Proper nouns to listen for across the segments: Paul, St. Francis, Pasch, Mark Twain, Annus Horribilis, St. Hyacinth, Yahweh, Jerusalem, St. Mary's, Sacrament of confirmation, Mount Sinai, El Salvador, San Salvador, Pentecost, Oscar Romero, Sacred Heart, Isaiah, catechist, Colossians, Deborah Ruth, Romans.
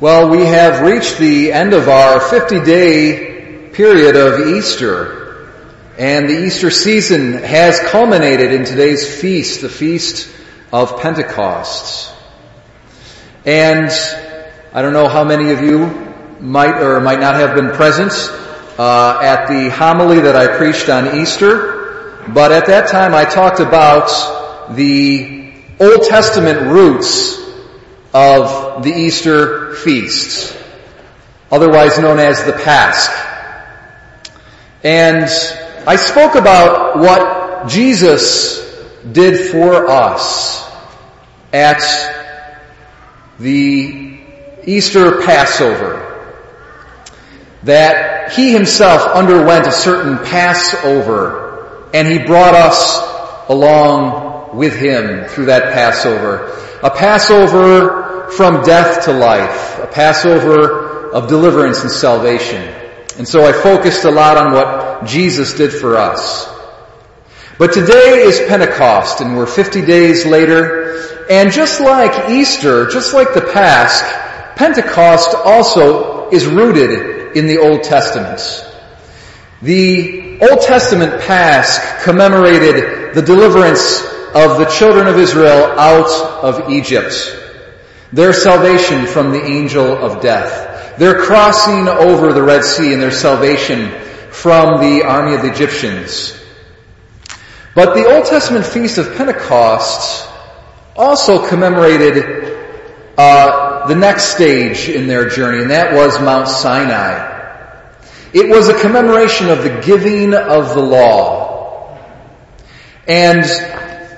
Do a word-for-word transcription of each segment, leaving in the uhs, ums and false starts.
Well, we have reached the end of our fifty-day period of Easter, and the Easter season has culminated in today's feast, the Feast of Pentecost. And I don't know how many of you might or might not have been present uh, at the homily that I preached on Easter, but at that time I talked about the Old Testament roots of the Easter feast, otherwise known as the Pasch. And I spoke about what Jesus did for us at the Easter Passover, that he himself underwent a certain Passover, and he brought us along with him through that Passover. A Passover from death to life, a Passover of deliverance and salvation. And so I focused a lot on what Jesus did for us. But today is Pentecost, and we're fifty days later, and just like Easter, just like the Pasch, Pentecost also is rooted in the Old Testament. The Old Testament Pasch commemorated the deliverance of the children of Israel out of Egypt, their salvation from the angel of death, their crossing over the Red Sea and their salvation from the army of the Egyptians. But the Old Testament Feast of Pentecost also commemorated uh, the next stage in their journey, and that was Mount Sinai. It was a commemoration of the giving of the law. And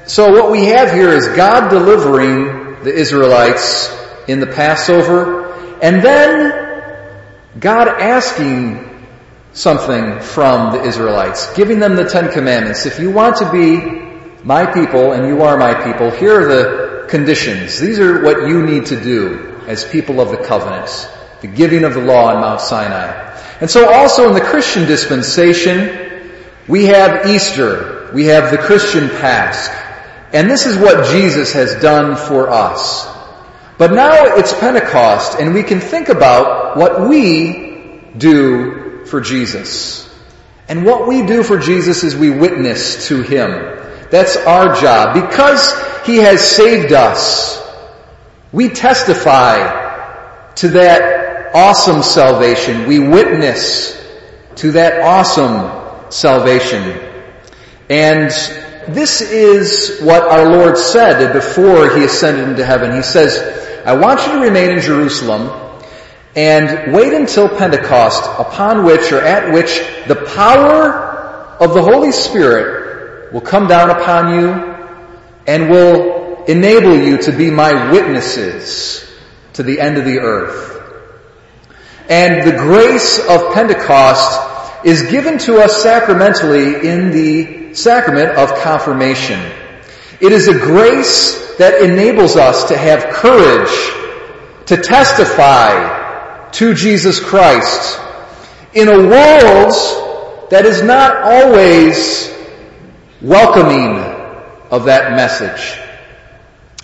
so what we have here is God delivering the Israelites in the Passover, and then God asking something from the Israelites, giving them the Ten Commandments. If you want to be my people, and you are my people, here are the conditions. These are what you need to do as people of the covenants, the giving of the law on Mount Sinai. And so also in the Christian dispensation, we have Easter, we have the Christian Pasch. And this is what Jesus has done for us. But now it's Pentecost, and we can think about what we do for Jesus. And what we do for Jesus is we witness to him. That's our job. Because he has saved us, we testify to that awesome salvation. We witness to that awesome salvation. And this is what our Lord said before he ascended into heaven. He says, I want you to remain in Jerusalem and wait until Pentecost, upon which or at which the power of the Holy Spirit will come down upon you and will enable you to be my witnesses to the end of the earth. And the grace of Pentecost is given to us sacramentally in the Sacrament of confirmation. It is a grace that enables us to have courage to testify to Jesus Christ in a world that is not always welcoming of that message.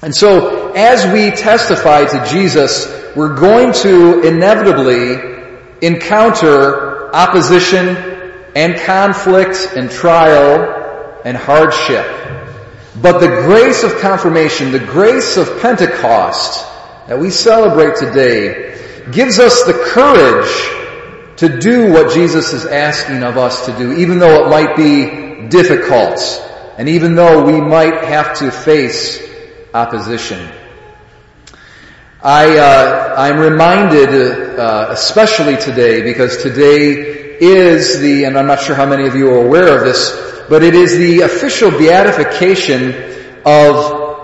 And so, as we testify to Jesus, we're going to inevitably encounter opposition and conflict and trial and hardship. But the grace of confirmation, the grace of Pentecost that we celebrate today, gives us the courage to do what Jesus is asking of us to do, even though it might be difficult, and even though we might have to face opposition. I, uh, I'm reminded, uh, especially today, because today is the, and I'm not sure how many of you are aware of this, but it is the official beatification of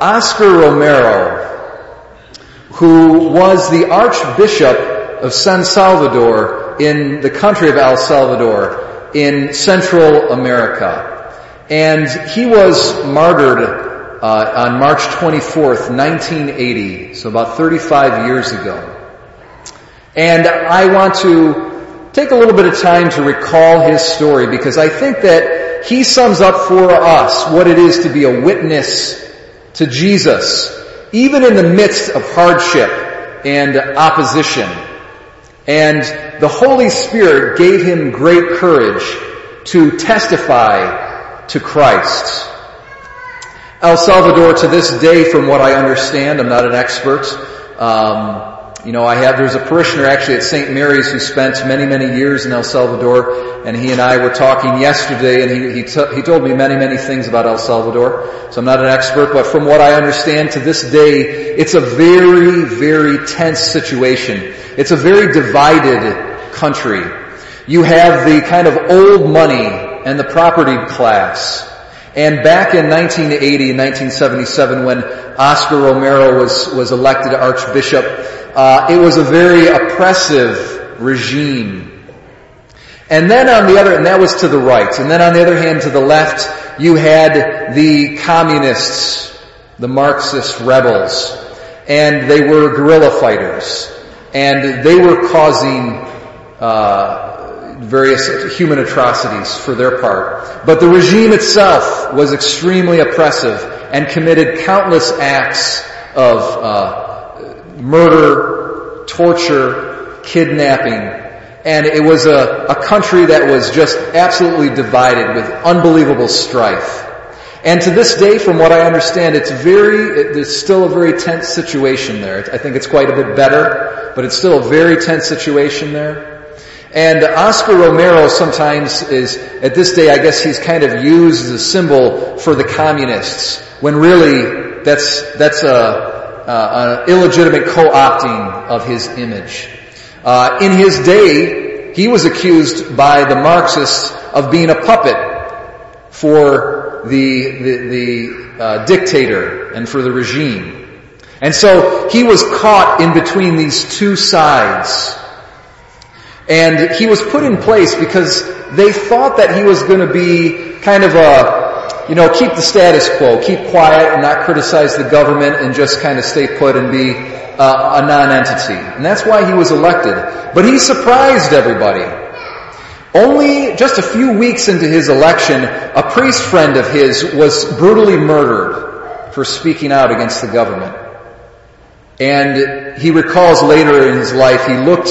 Oscar Romero, who was the Archbishop of San Salvador in the country of El Salvador in Central America. And he was martyred uh, on March twenty-fourth, nineteen eighty, so about thirty-five years ago. And I want to take a little bit of time to recall his story, because I think that he sums up for us what it is to be a witness to Jesus, even in the midst of hardship and opposition. And the Holy Spirit gave him great courage to testify to Christ. El Salvador, to this day, from what I understand, I'm not an expert, um, you know, I have, there's a parishioner actually at Saint Mary's who spent many, many years in El Salvador, and he and I were talking yesterday, and he, he, t- he told me many, many things about El Salvador. So I'm not an expert, but from what I understand to this day, it's a very, very tense situation. It's a very divided country. You have the kind of old money and the property class. And back in nineteen eighty, nineteen seventy-seven, when Oscar Romero was, was elected archbishop, uh, it was a very oppressive regime. And then on the other, and that was to the right, and then on the other hand, to the left, you had the communists, the Marxist rebels, and they were guerrilla fighters, and they were causing, uh, various human atrocities for their part. But the regime itself was extremely oppressive and committed countless acts of uh, murder, torture, kidnapping. And it was a, a country that was just absolutely divided with unbelievable strife. And to this day, from what I understand, it's very, it, it's still a very tense situation there. I think it's quite a bit better, but it's still a very tense situation there. And Oscar Romero sometimes is, at this day, I guess he's kind of used as a symbol for the communists, when really that's that's a, a, a illegitimate co-opting of his image. Uh, in his day, he was accused by the Marxists of being a puppet for the the, the uh, dictator and for the regime, and so he was caught in between these two sides. And he was put in place because they thought that he was going to be kind of a, you know, keep the status quo, keep quiet and not criticize the government and just kind of stay put and be uh, a non-entity. And that's why he was elected. But he surprised everybody. Only just a few weeks into his election, a priest friend of his was brutally murdered for speaking out against the government. And he recalls later in his life, he looked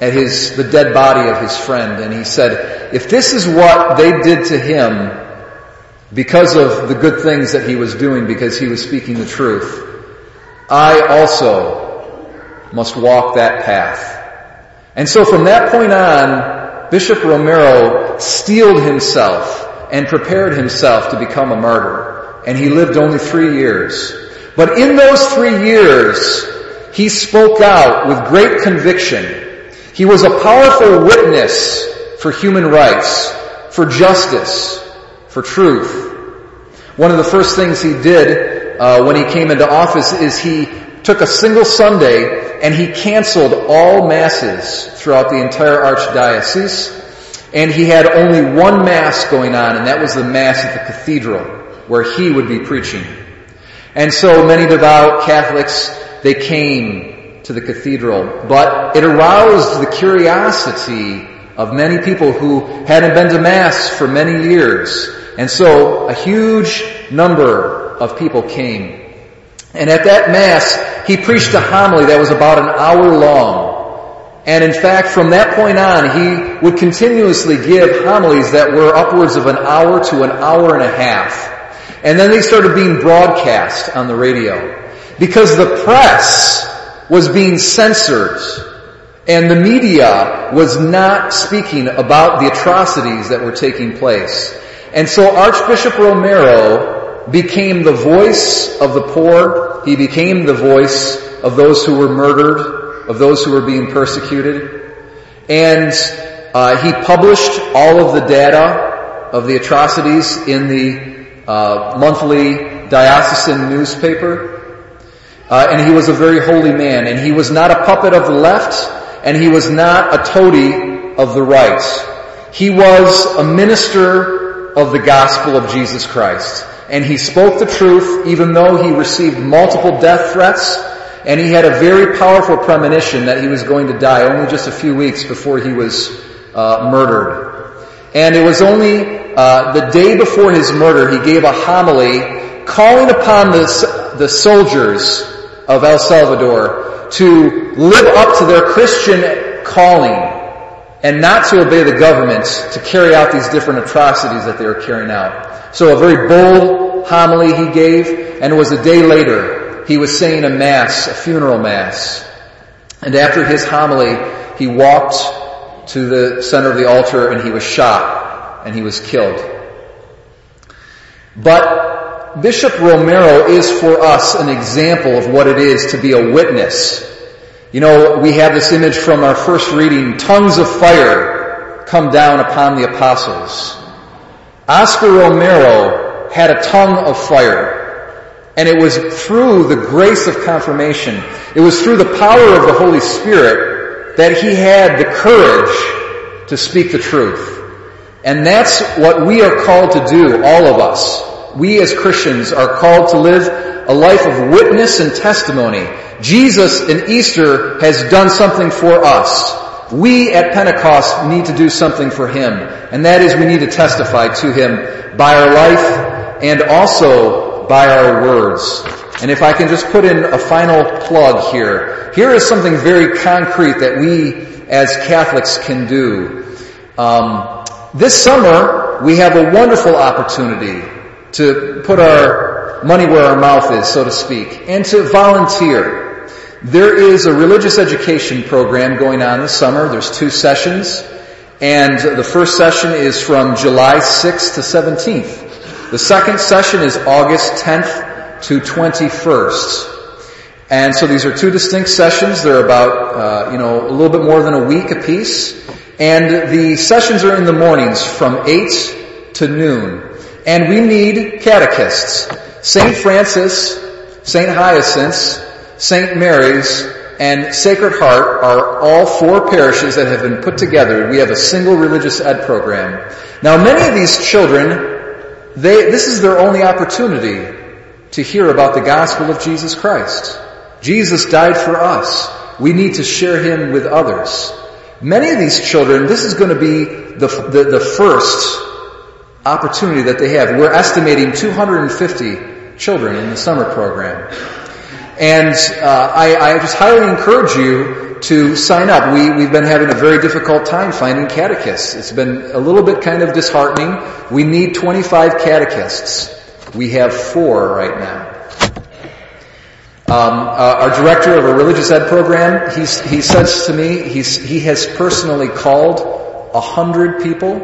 at his, the dead body of his friend, and he said, if this is what they did to him because of the good things that he was doing, because he was speaking the truth, I also must walk that path. And so from that point on, Bishop Romero steeled himself and prepared himself to become a martyr, and he lived only three years. But in those three years, he spoke out with great conviction. He was a powerful witness for human rights, for justice, for truth. One of the first things he did uh, when he came into office is he took a single Sunday and he canceled all masses throughout the entire archdiocese, and he had only one mass going on, and that was the mass at the cathedral where he would be preaching. And so many devout Catholics, they came to the cathedral, but it aroused the curiosity of many people who hadn't been to Mass for many years. And so a huge number of people came. And at that Mass, he preached a homily that was about an hour long. And in fact, from that point on, he would continuously give homilies that were upwards of an hour to an hour and a half. And then they started being broadcast on the radio, because the press was being censored, and the media was not speaking about the atrocities that were taking place. And so Archbishop Romero became the voice of the poor. He became the voice of those who were murdered, of those who were being persecuted. And uh, he published all of the data of the atrocities in the uh, monthly diocesan newspaper. Uh, and he was a very holy man, and he was not a puppet of the left, and he was not a toady of the right. He was a minister of the gospel of Jesus Christ, and he spoke the truth, even though he received multiple death threats, and he had a very powerful premonition that he was going to die only just a few weeks before he was uh, murdered. And it was only uh, the day before his murder, he gave a homily calling upon the, the soldiers of El Salvador to live up to their Christian calling and not to obey the government to carry out these different atrocities that they were carrying out. So a very bold homily he gave, and it was a day later he was saying a mass, a funeral mass. And after his homily, he walked to the center of the altar and he was shot and he was killed. But Bishop Romero is for us an example of what it is to be a witness. You know, we have this image from our first reading, tongues of fire come down upon the apostles. Oscar Romero had a tongue of fire. And it was through the grace of confirmation, it was through the power of the Holy Spirit that he had the courage to speak the truth. And that's what we are called to do, all of us. We as Christians are called to live a life of witness and testimony. Jesus in Easter has done something for us. We at Pentecost need to do something for him. And that is, we need to testify to him by our life and also by our words. And if I can just put in a final plug here, here is something very concrete that we as Catholics can do. Um, this summer, we have a wonderful opportunity to put our money where our mouth is, so to speak, and to volunteer. There is a religious education program going on this summer. There's two sessions, and the first session is from July sixth to seventeenth. The second session is August tenth to twenty-first. And so these are two distinct sessions. They're about, uh, you know, a little bit more than a week apiece. And the sessions are in the mornings from eight to noon. And we need catechists. Saint Francis, Saint Hyacinth, Saint Mary's, and Sacred Heart are all four parishes that have been put together. We have a single religious ed program. Now, many of these children, They, this is their only opportunity to hear about the gospel of Jesus Christ. Jesus died for us. We need to share him with others. Many of these children, this is going to be the, the, the first opportunity that they have. We're estimating two hundred fifty children in the summer program. And uh, I, I just highly encourage you to sign up. We, we've been having a very difficult time finding catechists. It's been a little bit kind of disheartening. We need twenty-five catechists. We have four right now. Um, uh, our director of a religious ed program, he's, he says to me, he's, he has personally called a hundred people,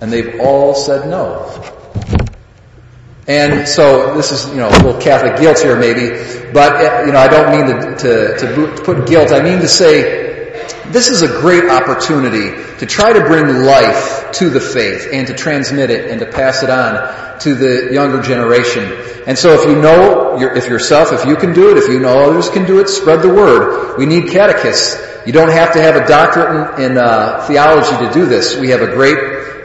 and they've all said no. And so this is, you know, a little Catholic guilt here maybe, but, you know, I don't mean to, to, to put guilt. I mean to say this is a great opportunity to try to bring life to the faith and to transmit it and to pass it on to the younger generation. And so if you know, if yourself, if you can do it, if you know others can do it, spread the word. We need catechists. You don't have to have a doctorate in, in uh, theology to do this. We have a great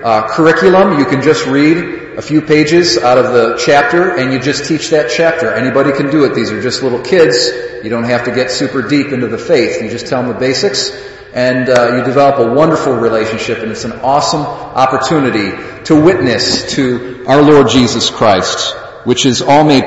uh, curriculum. You can just read a few pages out of the chapter, and you just teach that chapter. Anybody can do it. These are just little kids. You don't have to get super deep into the faith. You just tell them the basics, and uh, you develop a wonderful relationship, and it's an awesome opportunity to witness to our Lord Jesus Christ, which is all made